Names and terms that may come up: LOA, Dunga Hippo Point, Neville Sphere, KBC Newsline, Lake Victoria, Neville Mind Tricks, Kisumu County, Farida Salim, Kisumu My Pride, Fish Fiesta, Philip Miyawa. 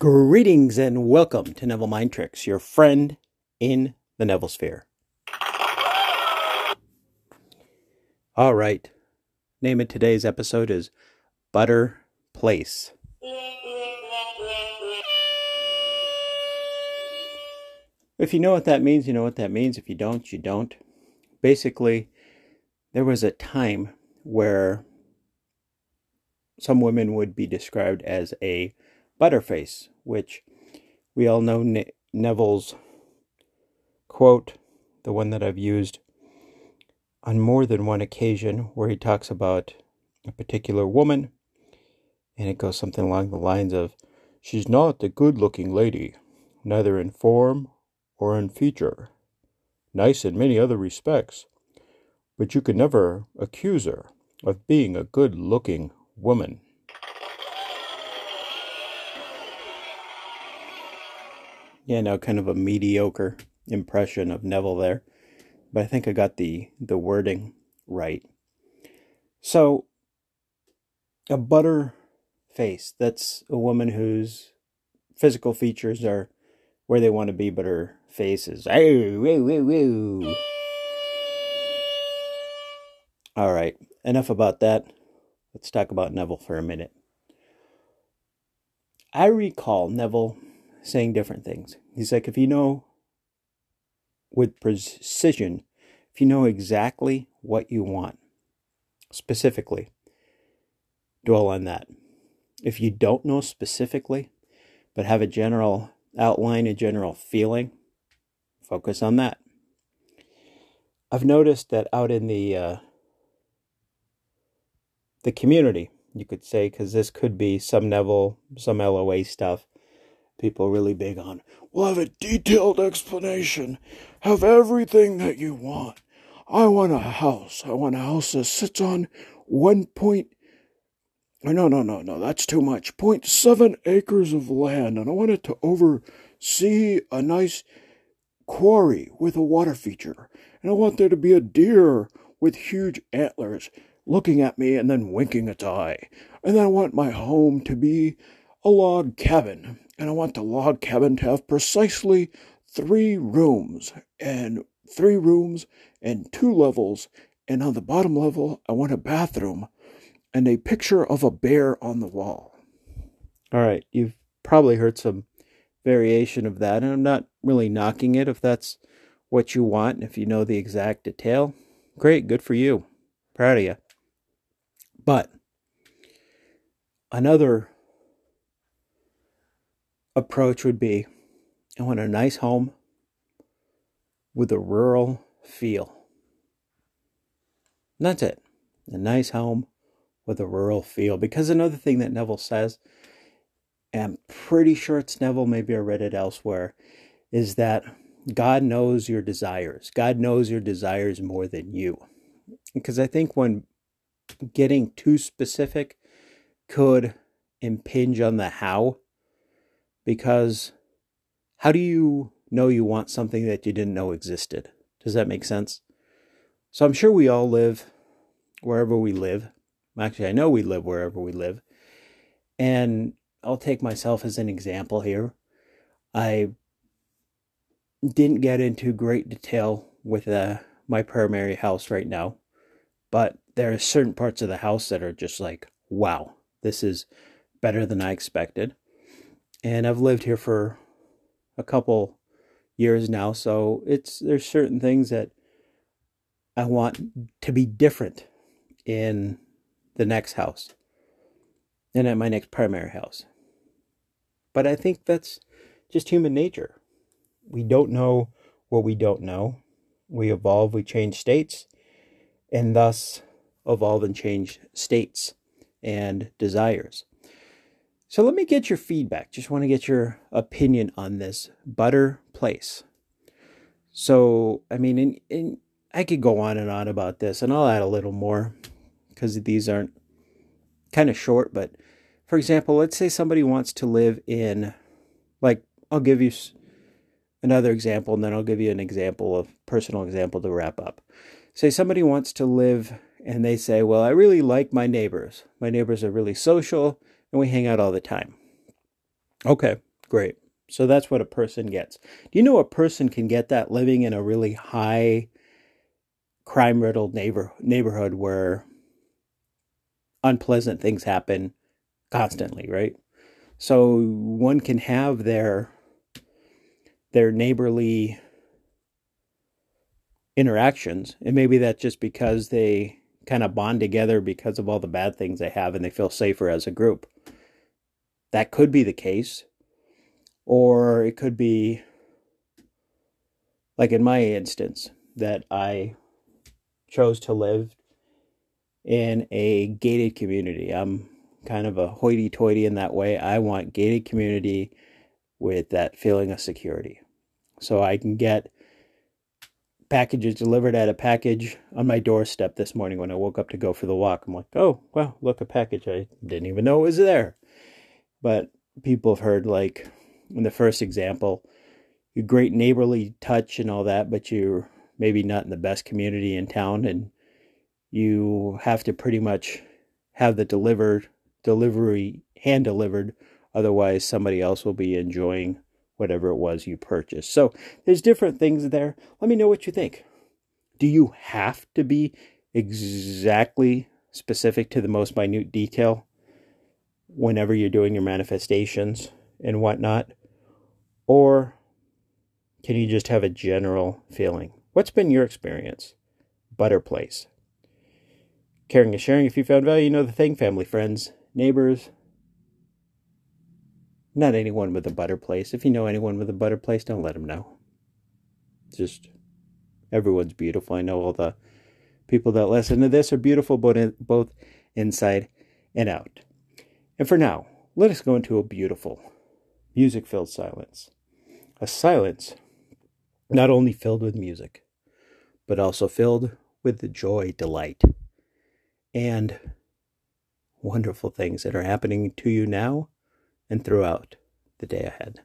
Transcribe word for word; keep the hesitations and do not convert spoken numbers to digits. Greetings and welcome to Neville Mind Tricks, your friend in the Neville Sphere. All right, name of today's episode is Butter Place. If you know what that means, you know what that means. If you don't, you don't. Basically, there was a time where some women would be described as a butterface, which we all know ne- Neville's quote, the one that I've used on more than one occasion, where he talks about a particular woman, and it goes something along the lines of, "She's not a good-looking lady, neither in form or in feature, nice in many other respects, but you could never accuse her of being a good-looking woman." Yeah, no, kind of a mediocre impression of Neville there. But I think I got the, the wording right. So, a butter face. That's a woman whose physical features are where they want to be, but her face is... All right, enough about that. Let's talk about Neville for a minute. I recall Neville saying different things. He's like, if you know with precision, if you know exactly what you want, specifically, dwell on that. If you don't know specifically, but have a general outline, a general feeling, focus on that. I've noticed that out in the uh, the community, you could say, because this could be some Neville, some L O A stuff, people really big on, we'll have a detailed explanation. Have everything that you want. I want a house. I want a house that sits on one point... No, no, no, no, that's too much. zero point seven acres of land, and I want it to oversee a nice quarry with a water feature. And I want there to be a deer with huge antlers looking at me and then winking its eye. And then I want my home to be a log cabin. And I want the log cabin to have precisely three rooms, and three rooms and two levels. And on the bottom level, I want a bathroom and a picture of a bear on the wall. All right, you've probably heard some variation of that, and I'm not really knocking it. If that's what you want, and if you know the exact detail, great, good for you. Proud of you. But another approach would be, I want a nice home with a rural feel. And that's it. A nice home with a rural feel. Because another thing that Neville says, and I'm pretty sure it's Neville, maybe I read it elsewhere, is that God knows your desires. God knows your desires more than you. Because I think when getting too specific could impinge on the how. Because how do you know you want something that you didn't know existed? Does that make sense? So I'm sure we all live wherever we live. Actually, I know we live wherever we live. And I'll take myself as an example here. I didn't get into great detail with uh, my primary house right now. But there are certain parts of the house that are just like, wow, this is better than I expected. And I've lived here for a couple years now, so it's there's certain things that I want to be different in the next house and at my next primary house. But I think that's just human nature. We don't know what we don't know. We evolve, we change states, and thus evolve and change states and desires. So let me get your feedback. Just want to get your opinion on this butter place. So, I mean, and, and I could go on and on about this, and I'll add a little more because these aren't kind of short. But for example, let's say somebody wants to live in, like, I'll give you another example, and then I'll give you an example of personal example to wrap up. Say somebody wants to live and they say, well, I really like my neighbors. My neighbors are really social. And we hang out all the time. Okay, Great. So that's what a person gets. Do you know a person can get that living in a really high crime-riddled neighbor neighborhood where unpleasant things happen constantly, right? So one can have their their neighborly interactions, and maybe that's just because they kind of bond together because of all the bad things they have and they feel safer as a group. That could be the case. Or it could be, like in my instance, that I chose to live in a gated community. I'm kind of a hoity-toity in that way. I want gated community with that feeling of security. So I can get packages delivered at a package on my doorstep this morning when I woke up to go for the walk. I'm like, oh, well, look, a package. I didn't even know it was there. But people have heard, like, in the first example, your great neighborly touch and all that, but you're maybe not in the best community in town, and you have to pretty much have the delivered delivery hand delivered. Otherwise, somebody else will be enjoying whatever it was you purchased. So there's different things there. Let me know what you think. Do you have to be exactly specific to the most minute detail whenever you're doing your manifestations and whatnot? Or can you just have a general feeling? What's been your experience? Butter Place. Caring and sharing. If you found value, you know the thing. Family, friends, neighbors. Not anyone with a butter place. If you know anyone with a butter place, don't let them know. Just, everyone's beautiful. I know all the people that listen to this are beautiful, both inside and out. And for now, let us go into a beautiful, music-filled silence. A silence not only filled with music, but also filled with the joy, delight, and wonderful things that are happening to you now and throughout the day ahead.